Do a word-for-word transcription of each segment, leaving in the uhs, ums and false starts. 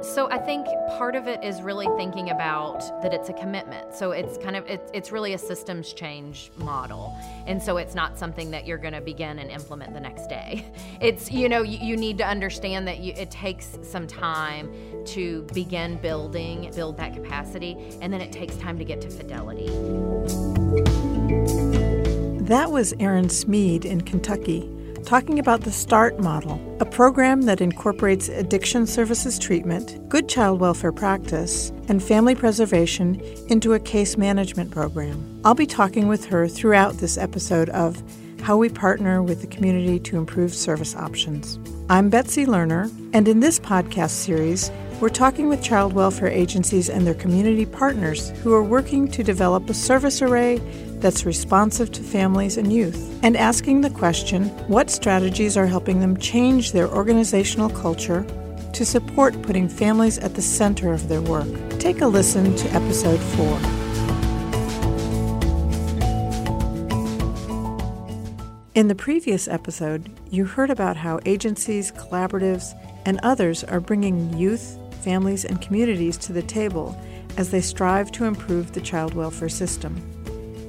So I think part of it is really thinking about that it's a commitment. So it's kind of, it's, it's really a systems change model. And so it's not something that you're going to begin and implement the next day. It's, you know, you, you need to understand that you, it takes some time to begin building, build that capacity, and then it takes time to get to fidelity. That was Erin Smead in Kentucky, talking about the START model, a program that incorporates addiction services treatment, good child welfare practice, and family preservation into a case management program. I'll be talking with her throughout this episode of How We Partner with the Community to Improve Service Options. I'm Betsy Lerner, and in this podcast series, we're talking with child welfare agencies and their community partners who are working to develop a service array that's responsive to families and youth, and asking the question, what strategies are helping them change their organizational culture to support putting families at the center of their work? Take a listen to episode four. In the previous episode, you heard about how agencies, collaboratives, and others are bringing youth, families, and communities to the table as they strive to improve the child welfare system.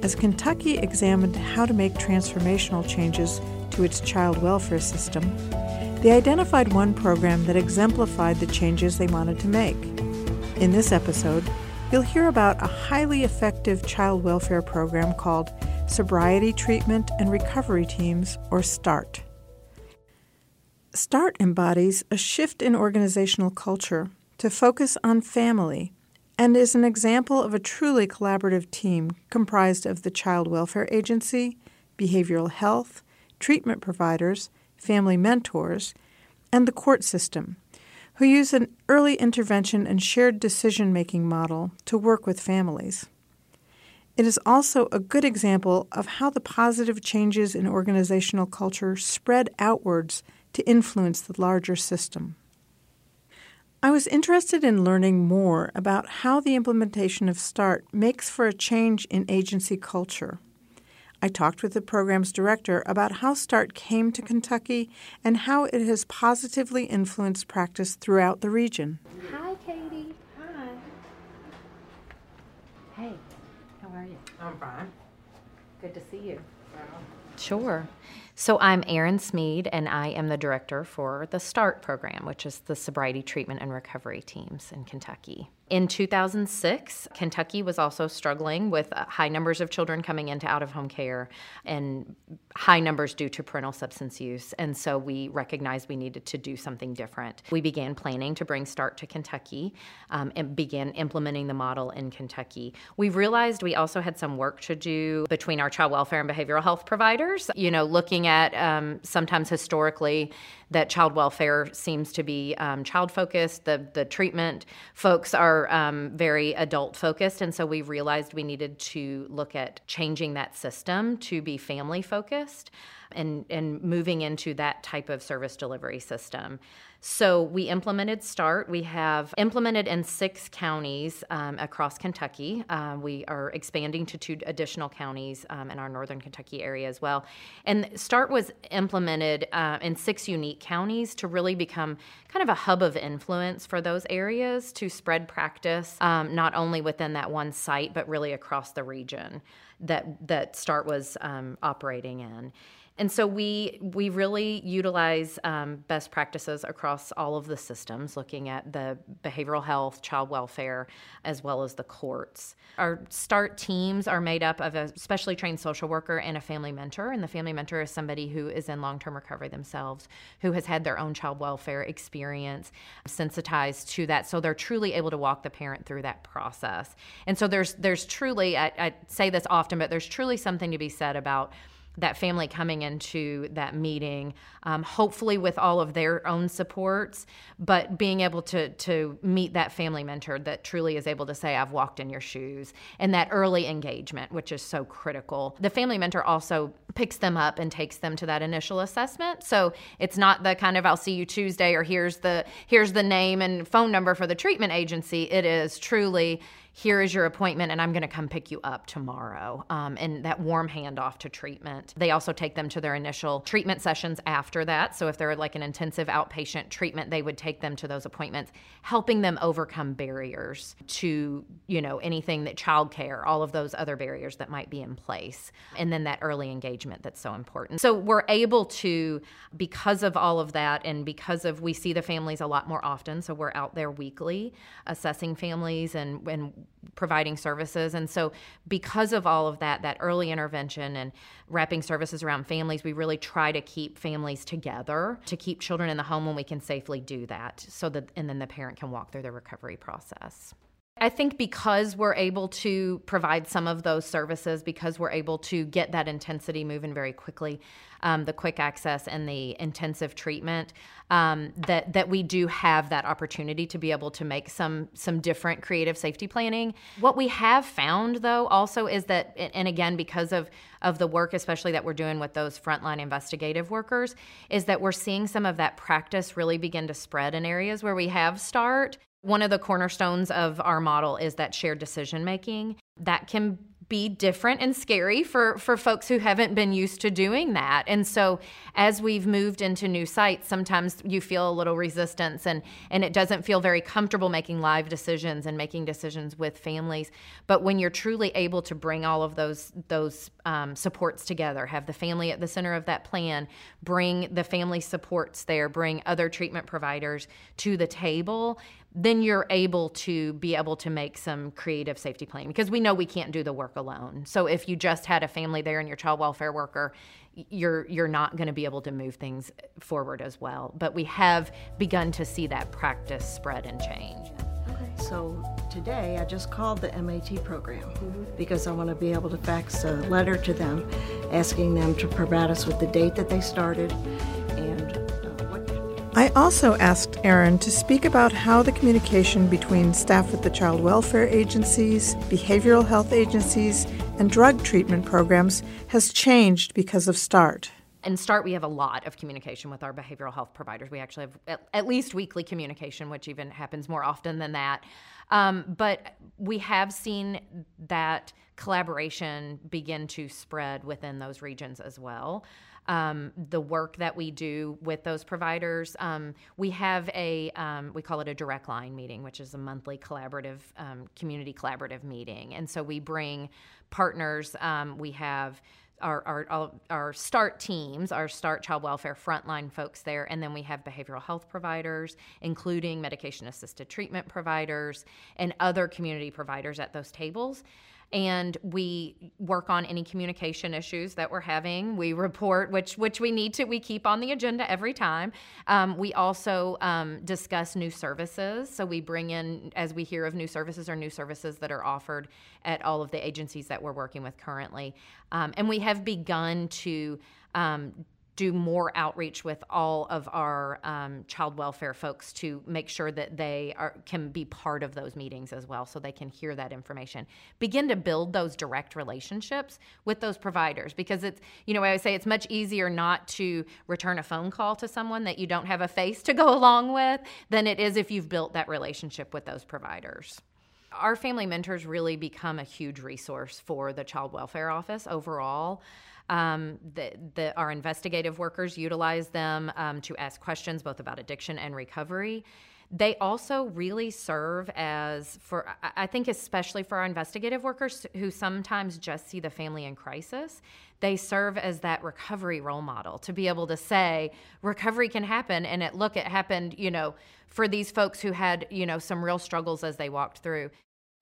As Kentucky examined how to make transformational changes to its child welfare system, they identified one program that exemplified the changes they wanted to make. In this episode, you'll hear about a highly effective child welfare program called Sobriety Treatment and Recovery Teams, or START. START embodies a shift in organizational culture to focus on family, and is an example of a truly collaborative team comprised of the child welfare agency, behavioral health, treatment providers, family mentors, and the court system, who use an early intervention and shared decision-making model to work with families. It is also a good example of how the positive changes in organizational culture spread outwards to influence the larger system. I was interested in learning more about how the implementation of START makes for a change in agency culture. I talked with the program's director about how START came to Kentucky and how it has positively influenced practice throughout the region. Hi, Katie. Hi. Hey, how are you? I'm fine. Good to see you. Wow. Sure. So I'm Erin Smead, and I am the director for the START program, which is the Sobriety Treatment and Recovery Teams in Kentucky. In two thousand six, Kentucky was also struggling with high numbers of children coming into out-of-home care and high numbers due to parental substance use, and so we recognized we needed to do something different. We began planning to bring START to Kentucky um, and began implementing the model in Kentucky. We realized we also had some work to do between our child welfare and behavioral health providers, you know, looking at At, um, sometimes historically that child welfare seems to be um, child-focused. The, the treatment folks are um, very adult-focused, and so we realized we needed to look at changing that system to be family-focused and, and moving into that type of service delivery system. So we implemented START. We have implemented in six counties um, across Kentucky. Uh, we are expanding to two additional counties um, in our northern Kentucky area as well. And START was implemented uh, in six unique counties to really become kind of a hub of influence for those areas to spread practice, um, not only within that one site, but really across the region that, that START was um, operating in. And so we we really utilize um, best practices across all of the systems, looking at the behavioral health, child welfare, as well as the courts. Our START teams are made up of a specially trained social worker and a family mentor, and the family mentor is somebody who is in long-term recovery themselves, who has had their own child welfare experience, sensitized to that, so they're truly able to walk the parent through that process. And so there's, there's truly, I, I say this often, but there's truly something to be said about that family coming into that meeting, um, hopefully with all of their own supports, but being able to to meet that family mentor that truly is able to say, I've walked in your shoes, and that early engagement, which is so critical. The family mentor also picks them up and takes them to that initial assessment. So it's not the kind of, I'll see you Tuesday, or here's the here's the name and phone number for the treatment agency. It is truly, here is your appointment, and I'm going to come pick you up tomorrow. Um, and that warm handoff to treatment. They also take them to their initial treatment sessions after that. So if they're like an intensive outpatient treatment, they would take them to those appointments, helping them overcome barriers to, you know, anything that childcare, all of those other barriers that might be in place. And then that early engagement that's so important. So we're able to, because of all of that, and because of, we see the families a lot more often. So we're out there weekly assessing families and, and providing services. And so because of all of that, that early intervention and wrapping services around families, we really try to keep families together, to keep children in the home when we can safely do that, so that, and then the parent can walk through the recovery process. I think because we're able to provide some of those services, because we're able to get that intensity moving very quickly, um, the quick access and the intensive treatment, um, that that we do have that opportunity to be able to make some some different creative safety planning. What we have found, though, also is that, and again, because of of the work, especially that we're doing with those frontline investigative workers, is that we're seeing some of that practice really begin to spread in areas where we have START. One of the cornerstones of our model is that shared decision making. That can be different and scary for, for folks who haven't been used to doing that. And so as we've moved into new sites, sometimes you feel a little resistance, and, and it doesn't feel very comfortable making live decisions and making decisions with families. But when you're truly able to bring all of those, those um, supports together, have the family at the center of that plan, bring the family supports there, bring other treatment providers to the table, then you're able to be able to make some creative safety planning, because we know we can't do the work alone. So if you just had a family there and your child welfare worker, you're you're not going to be able to move things forward as well. But we have begun to see that practice spread and change. Okay. So today I just called the M A T program mm-hmm. because I want to be able to fax a letter to them asking them to provide us with the date that they started. I also asked Erin to speak about how the communication between staff with the child welfare agencies, behavioral health agencies, and drug treatment programs has changed because of START. In START, we have a lot of communication with our behavioral health providers. We actually have at least weekly communication, which even happens more often than that. Um, but we have seen that collaboration begin to spread within those regions as well. Um, the work that we do with those providers, um, we have a, um, we call it a direct line meeting, which is a monthly collaborative, um, community collaborative meeting. And so we bring partners, um, we have Our, our our START teams, our START child welfare frontline folks there, and then we have behavioral health providers, including medication-assisted treatment providers and other community providers at those tables. And we work on any communication issues that we're having. We report, which which we need to, we keep on the agenda every time. Um, we also um, discuss new services. So we bring in, as we hear of new services or new services that are offered at all of the agencies that we're working with currently. Um, and we have begun to um, do more outreach with all of our um, child welfare folks to make sure that they are, can be part of those meetings as well, so they can hear that information. Begin to build those direct relationships with those providers, because it's, you know, I always say it's much easier not to return a phone call to someone that you don't have a face to go along with than it is if you've built that relationship with those providers. Our family mentors really become a huge resource for the child welfare office overall. Um, the, the, our investigative workers utilize them um, to ask questions both about addiction and recovery. They also really serve as, for I think especially for our investigative workers who sometimes just see the family in crisis, they serve as that recovery role model to be able to say recovery can happen, and it, look, it happened, you know, for these folks who had, you know, some real struggles as they walked through.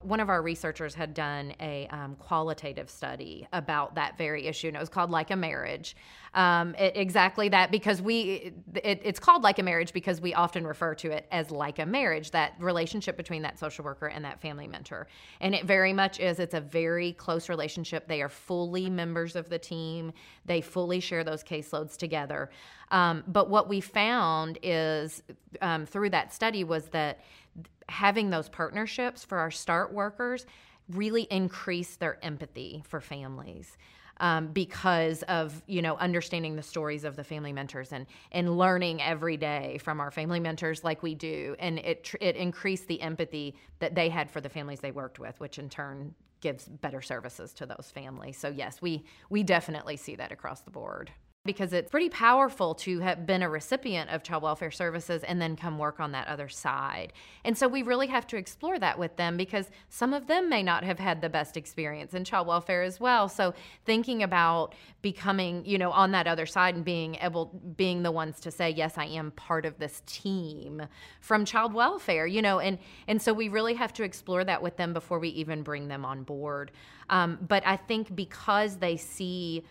One of our researchers had done a um, qualitative study about that very issue, and it was called Like a Marriage. Um, it, exactly that, because we, it, it's called Like a Marriage because we often refer to it as like a marriage, that relationship between that social worker and that family mentor. And it very much is, it's a very close relationship. They are fully members of the team. They fully share those caseloads together. Um, but what we found is um, through that study was that having those partnerships for our START workers really increased their empathy for families. um, because of, you know, understanding the stories of the family mentors and and learning every day from our family mentors like we do. And it tr- it increased the empathy that they had for the families they worked with, which in turn gives better services to those families. So yes, we we definitely see that across the board. Because it's pretty powerful to have been a recipient of child welfare services and then come work on that other side. And so we really have to explore that with them, because some of them may not have had the best experience in child welfare as well. So thinking about becoming, you know, on that other side and being able, being the ones to say, yes, I am part of this team from child welfare, you know, and, and so we really have to explore that with them before we even bring them on board. Um, but I think because they see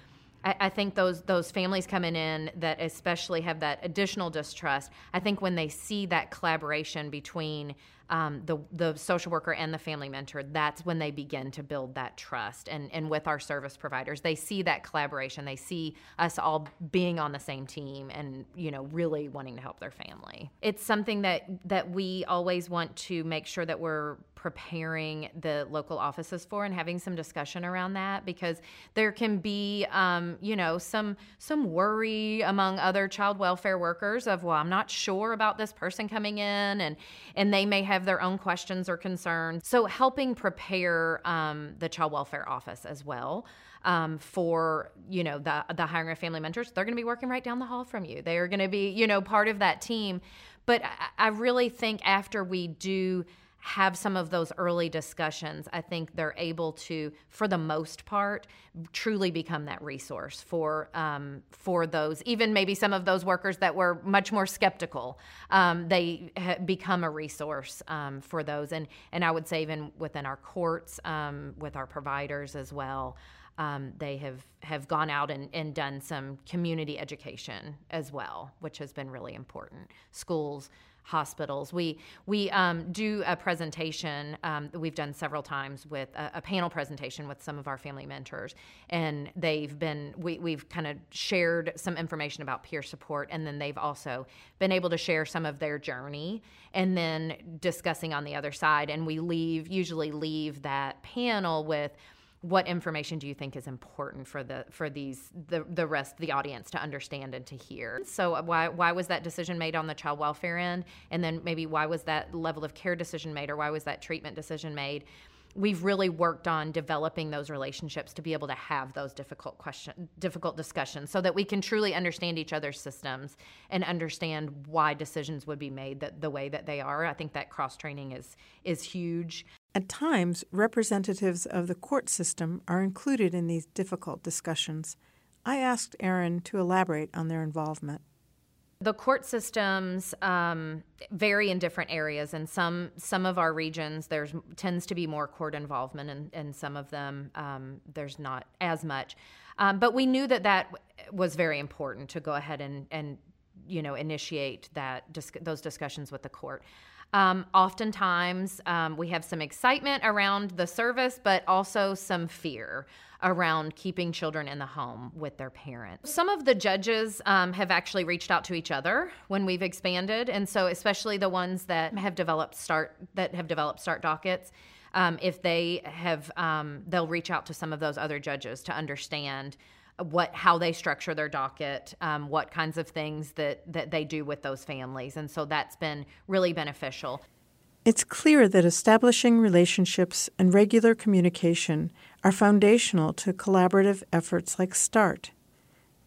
I think those those families coming in that especially have that additional distrust, I think when they see that collaboration between um, the the social worker and the family mentor, that's when they begin to build that trust. And, and with our service providers, they see that collaboration. They see us all being on the same team and, you know, really wanting to help their family. It's something that, that we always want to make sure that we're preparing the local offices for and having some discussion around that, because there can be, um, you know, some some worry among other child welfare workers of, well, I'm not sure about this person coming in, and, and they may have their own questions or concerns. So helping prepare um, the child welfare office as well um, for, you know, the, the hiring of family mentors. They're going to be working right down the hall from you. They are going to be, you know, part of that team. But I, I really think after we do have some of those early discussions, I think they're able to, for the most part, truly become that resource for um, for those, even maybe some of those workers that were much more skeptical. Um, they ha- become a resource um, for those. And, and I would say even within our courts, um, with our providers as well, um, they have, have gone out and, and done some community education as well, which has been really important. Schools, hospitals. We we um, do a presentation um, that we've done several times with a, a panel presentation with some of our family mentors, and they've been we we've kind of shared some information about peer support, and then they've also been able to share some of their journey, and then discussing on the other side. And we leave usually leave that panel with, what information do you think is important for the for these the, the rest of the audience to understand and to hear? So why why was that decision made on the child welfare end? And then maybe why was that level of care decision made, or why was that treatment decision made? We've really worked on developing those relationships to be able to have those difficult question, difficult discussions, so that we can truly understand each other's systems and understand why decisions would be made that the way that they are. I think that cross-training is is huge. At times, representatives of the court system are included in these difficult discussions. I asked Erin to elaborate on their involvement. The court systems um, vary in different areas. In some some of our regions, there's tends to be more court involvement, and, and some of them um, there's not as much. Um, but we knew that that was very important to go ahead and, and you know, initiate that dis- those discussions with the court. Um, oftentimes, um, we have some excitement around the service, but also some fear around keeping children in the home with their parents. Some of the judges um, have actually reached out to each other when we've expanded, and so especially the ones that have developed START that have developed START dockets. Um, if they have, um, they'll reach out to some of those other judges to understand what how they structure their docket, um, what kinds of things that, that they do with those families. And so that's been really beneficial. It's clear that establishing relationships and regular communication are foundational to collaborative efforts like START.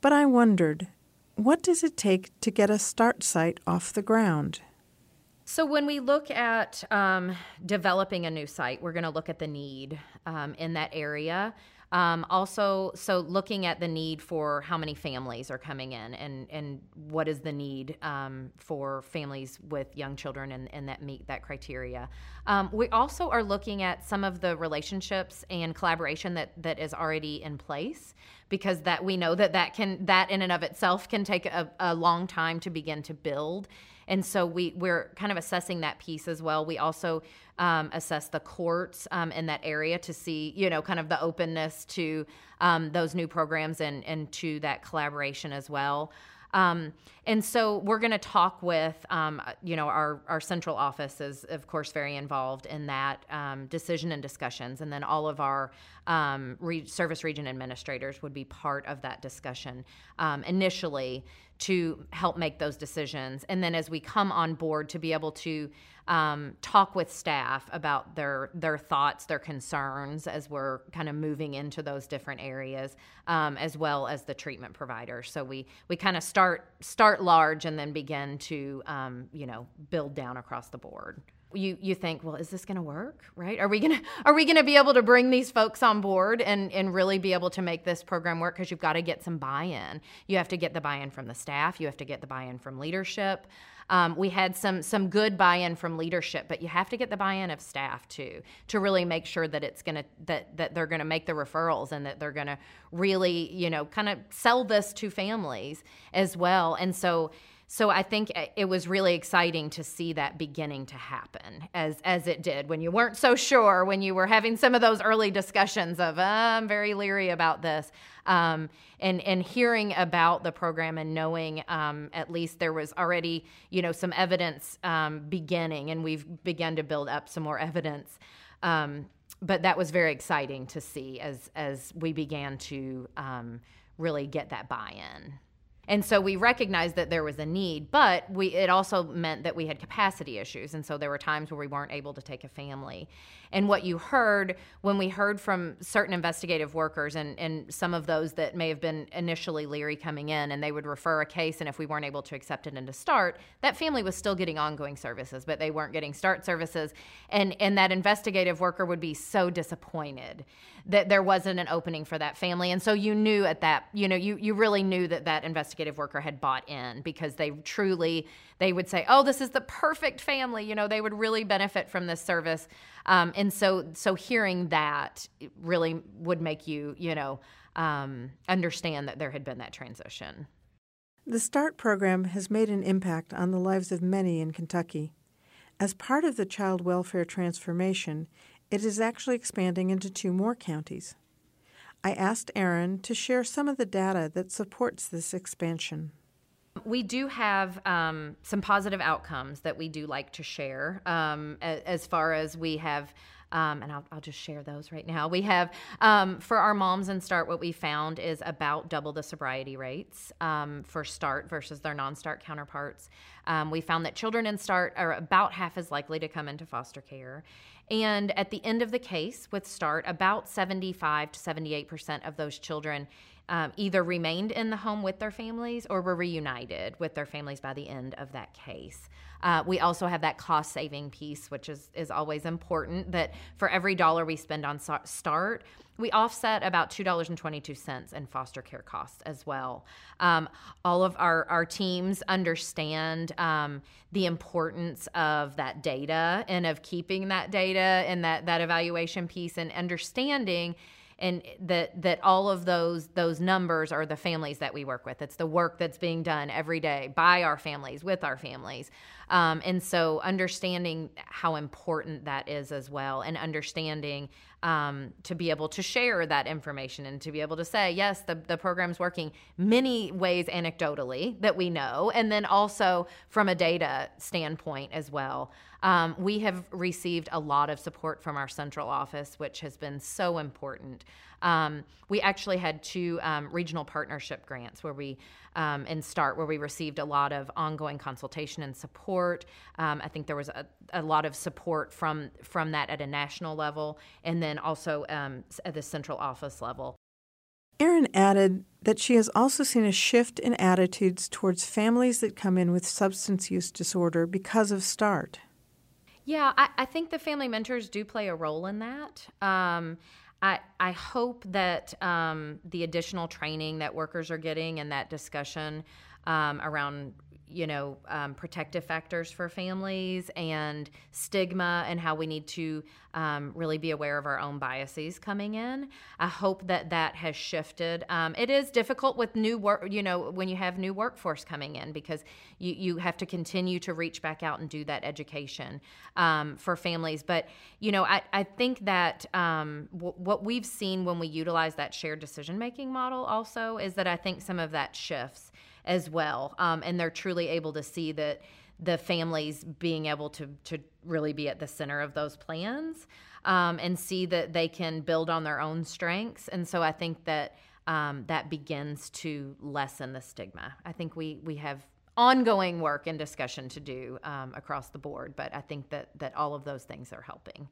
But I wondered, what does it take to get a START site off the ground? So when we look at um, developing a new site, we're going to look at the need um, in that area. Um, also, so looking at the need for how many families are coming in, and, and what is the need um, for families with young children and, and that meet that criteria. Um, we also are looking at some of the relationships and collaboration that, that is already in place, because that we know that that can that in and of itself can take a, a long time to begin to build. And so we, we're kind of assessing that piece as well. We also um, assess the courts um, in that area to see, you know, kind of the openness to um, those new programs and, and to that collaboration as well. Um, and so we're going to talk with, um, you know, our, our central office is, of course, very involved in that um, decision and discussions. And then all of our um, re- service region administrators would be part of that discussion um, initially to help make those decisions. And then as we come on board, to be able to um, talk with staff about their their thoughts, their concerns, as we're kind of moving into those different areas, um, as well as the treatment provider. So we we kind of start start large and then begin to um, you know, build down across the board. You you think, well, is this going to work, right? Are we gonna are we gonna be able to bring these folks on board and and really be able to make this program work? Because you've got to get some buy-in. You have to get the buy-in from the staff. You have to get the buy-in from leadership. Um, we had some some good buy-in from leadership, but you have to get the buy-in of staff too, to really make sure that it's gonna that that they're gonna make the referrals and that they're gonna really, you know, kind of sell this to families as well. And so. So I think it was really exciting to see that beginning to happen as as it did, when you weren't so sure, when you were having some of those early discussions of, oh, I'm very leery about this. Um, and, and hearing about the program and knowing um, at least there was already, you know, some evidence um, beginning, and we've begun to build up some more evidence. Um, but that was very exciting to see as, as we began to um, really get that buy-in. And so we recognized that there was a need, but we it also meant that we had capacity issues. And so there were times where we weren't able to take a family. And what you heard when we heard from certain investigative workers and, and some of those that may have been initially leery coming in, and they would refer a case, and if we weren't able to accept it into START, that family was still getting ongoing services, but they weren't getting START services. And, and that investigative worker would be so disappointed that there wasn't an opening for that family. And so you knew at that, you know, you, you really knew that that investigative worker had bought in, because they truly, they would say, oh, this is the perfect family. You know, they would really benefit from this service. Um, and so, so hearing that really would make you, you know, um, understand that there had been that transition. The START program has made an impact on the lives of many in Kentucky. As part of the child welfare transformation, it is actually expanding into two more counties. I asked Erin to share some of the data that supports this expansion. We do have um, some positive outcomes that we do like to share, um, as far as we have, um, and I'll, I'll just share those right now. We have, um, for our moms in START, what we found is about double the sobriety rates um, for START versus their non-START counterparts. Um, we found that children in START are about half as likely to come into foster care. And at the end of the case with START, about seventy-five to seventy-eight percent of those children um, either remained in the home with their families or were reunited with their families by the end of that case. Uh, we also have that cost-saving piece, which is, is always important, that for every dollar we spend on START, we offset about two dollars and twenty-two cents in foster care costs as well. Um, all of our, our teams understand um, the importance of that data and of keeping that data and that, that evaluation piece, and understanding and that that all of those those numbers are the families that we work with. It's the work that's being done every day by our families, with our families. Um, and so understanding how important that is as well, and understanding um, to be able to share that information and to be able to say, yes, the, the program's working many ways anecdotally that we know, and then also from a data standpoint as well. Um, we have received a lot of support from our central office, which has been so important. Um, we actually had two um, regional partnership grants where we, um, in START, where we received a lot of ongoing consultation and support. Um, I think there was a, a lot of support from, from that at a national level, and then also um, at the central office level. Erin added that she has also seen a shift in attitudes towards families that come in with substance use disorder because of START. Yeah, I, I think the family mentors do play a role in that. Um, I, I hope that um, the additional training that workers are getting and that discussion um, around, you know, um, protective factors for families and stigma, and how we need to um, really be aware of our own biases coming in. I hope that that has shifted. Um, it is difficult with new work, you know, when you have new workforce coming in, because you, you have to continue to reach back out and do that education um, for families. But, you know, I, I think that um, w- what we've seen when we utilize that shared decision-making model also is that I think some of that shifts. as well. Um, and they're truly able to see that the families being able to to really be at the center of those plans, um, and see that they can build on their own strengths. And so I think that um, that begins to lessen the stigma. I think we we have ongoing work and discussion to do um, across the board, but I think that that all of those things are helping.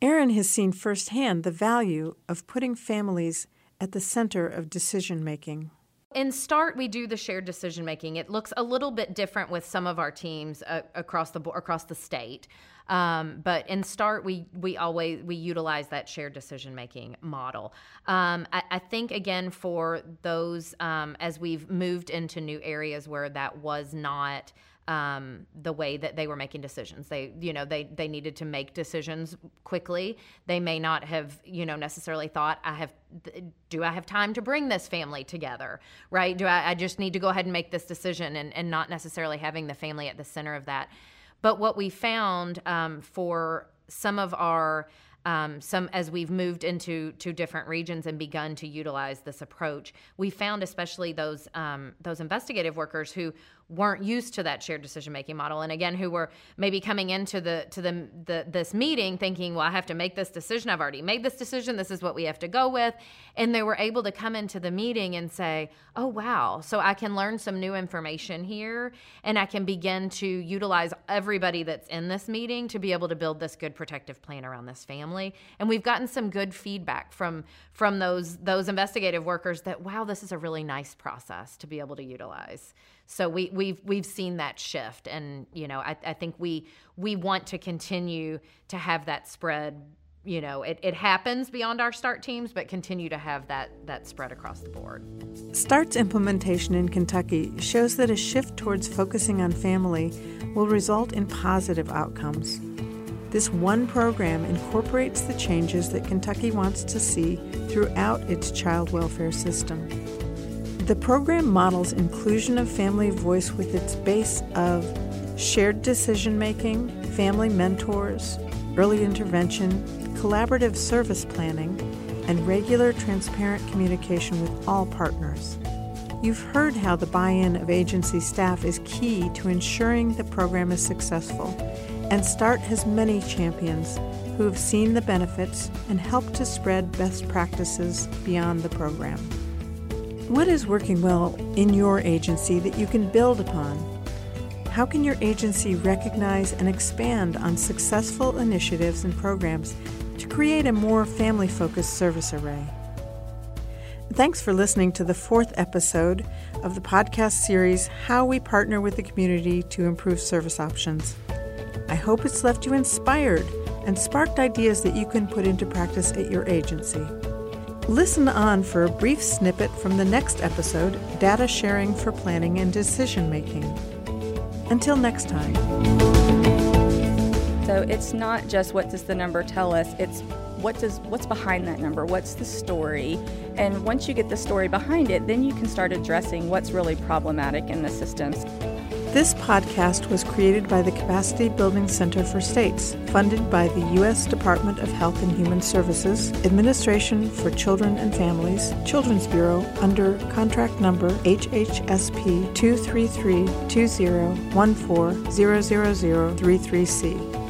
Erin has seen firsthand the value of putting families at the center of decision-making. In START, we do the shared decision-making. It looks a little bit different with some of our teams uh, across the across the state. Um, but in START, we we always we utilize that shared decision-making model. Um, I, I think, again, for those, um, as we've moved into new areas where that was not Um, the way that they were making decisions. They, you know, they, they needed to make decisions quickly. They may not have, you know, necessarily thought, I have, do I have time to bring this family together, right? Do I, I just need to go ahead and make this decision, and, and not necessarily having the family at the center of that. But what we found um, for some of our, Um, some as we've moved into to different regions and begun to utilize this approach, we found especially those um, those investigative workers who weren't used to that shared decision making model, and again who were maybe coming into the to the, the this meeting thinking, well, I have to make this decision. I've already made this decision. This is what we have to go with, and they were able to come into the meeting and say, oh wow, so I can learn some new information here, and I can begin to utilize everybody that's in this meeting to be able to build this good protective plan around this family. And we've gotten some good feedback from from those those investigative workers that, wow, this is a really nice process to be able to utilize. So we we've we've seen that shift, and you know I, I think we we want to continue to have that spread. You know, it, it happens beyond our START teams, but continue to have that that spread across the board. START's implementation in Kentucky shows that a shift towards focusing on family will result in positive outcomes. This one program incorporates the changes that Kentucky wants to see throughout its child welfare system. The program models inclusion of family voice with its base of shared decision-making, family mentors, early intervention, collaborative service planning, and regular transparent communication with all partners. You've heard how the buy-in of agency staff is key to ensuring the program is successful. And START has many champions who have seen the benefits and helped to spread best practices beyond the program. What is working well in your agency that you can build upon? How can your agency recognize and expand on successful initiatives and programs to create a more family-focused service array? Thanks for listening to the fourth episode of the podcast series, How We Partner with the Community to Improve Service Options. I hope it's left you inspired and sparked ideas that you can put into practice at your agency. Listen on for a brief snippet from the next episode, Data Sharing for Planning and Decision Making. Until next time. So it's not just what does the number tell us, it's what does what's behind that number, what's the story. And once you get the story behind it, then you can start addressing what's really problematic in the systems. This podcast was created by the Capacity Building Center for States, funded by the U S Department of Health and Human Services, Administration for Children and Families, Children's Bureau, under contract number H H S P two three three two zero one four zero zero zero three three C.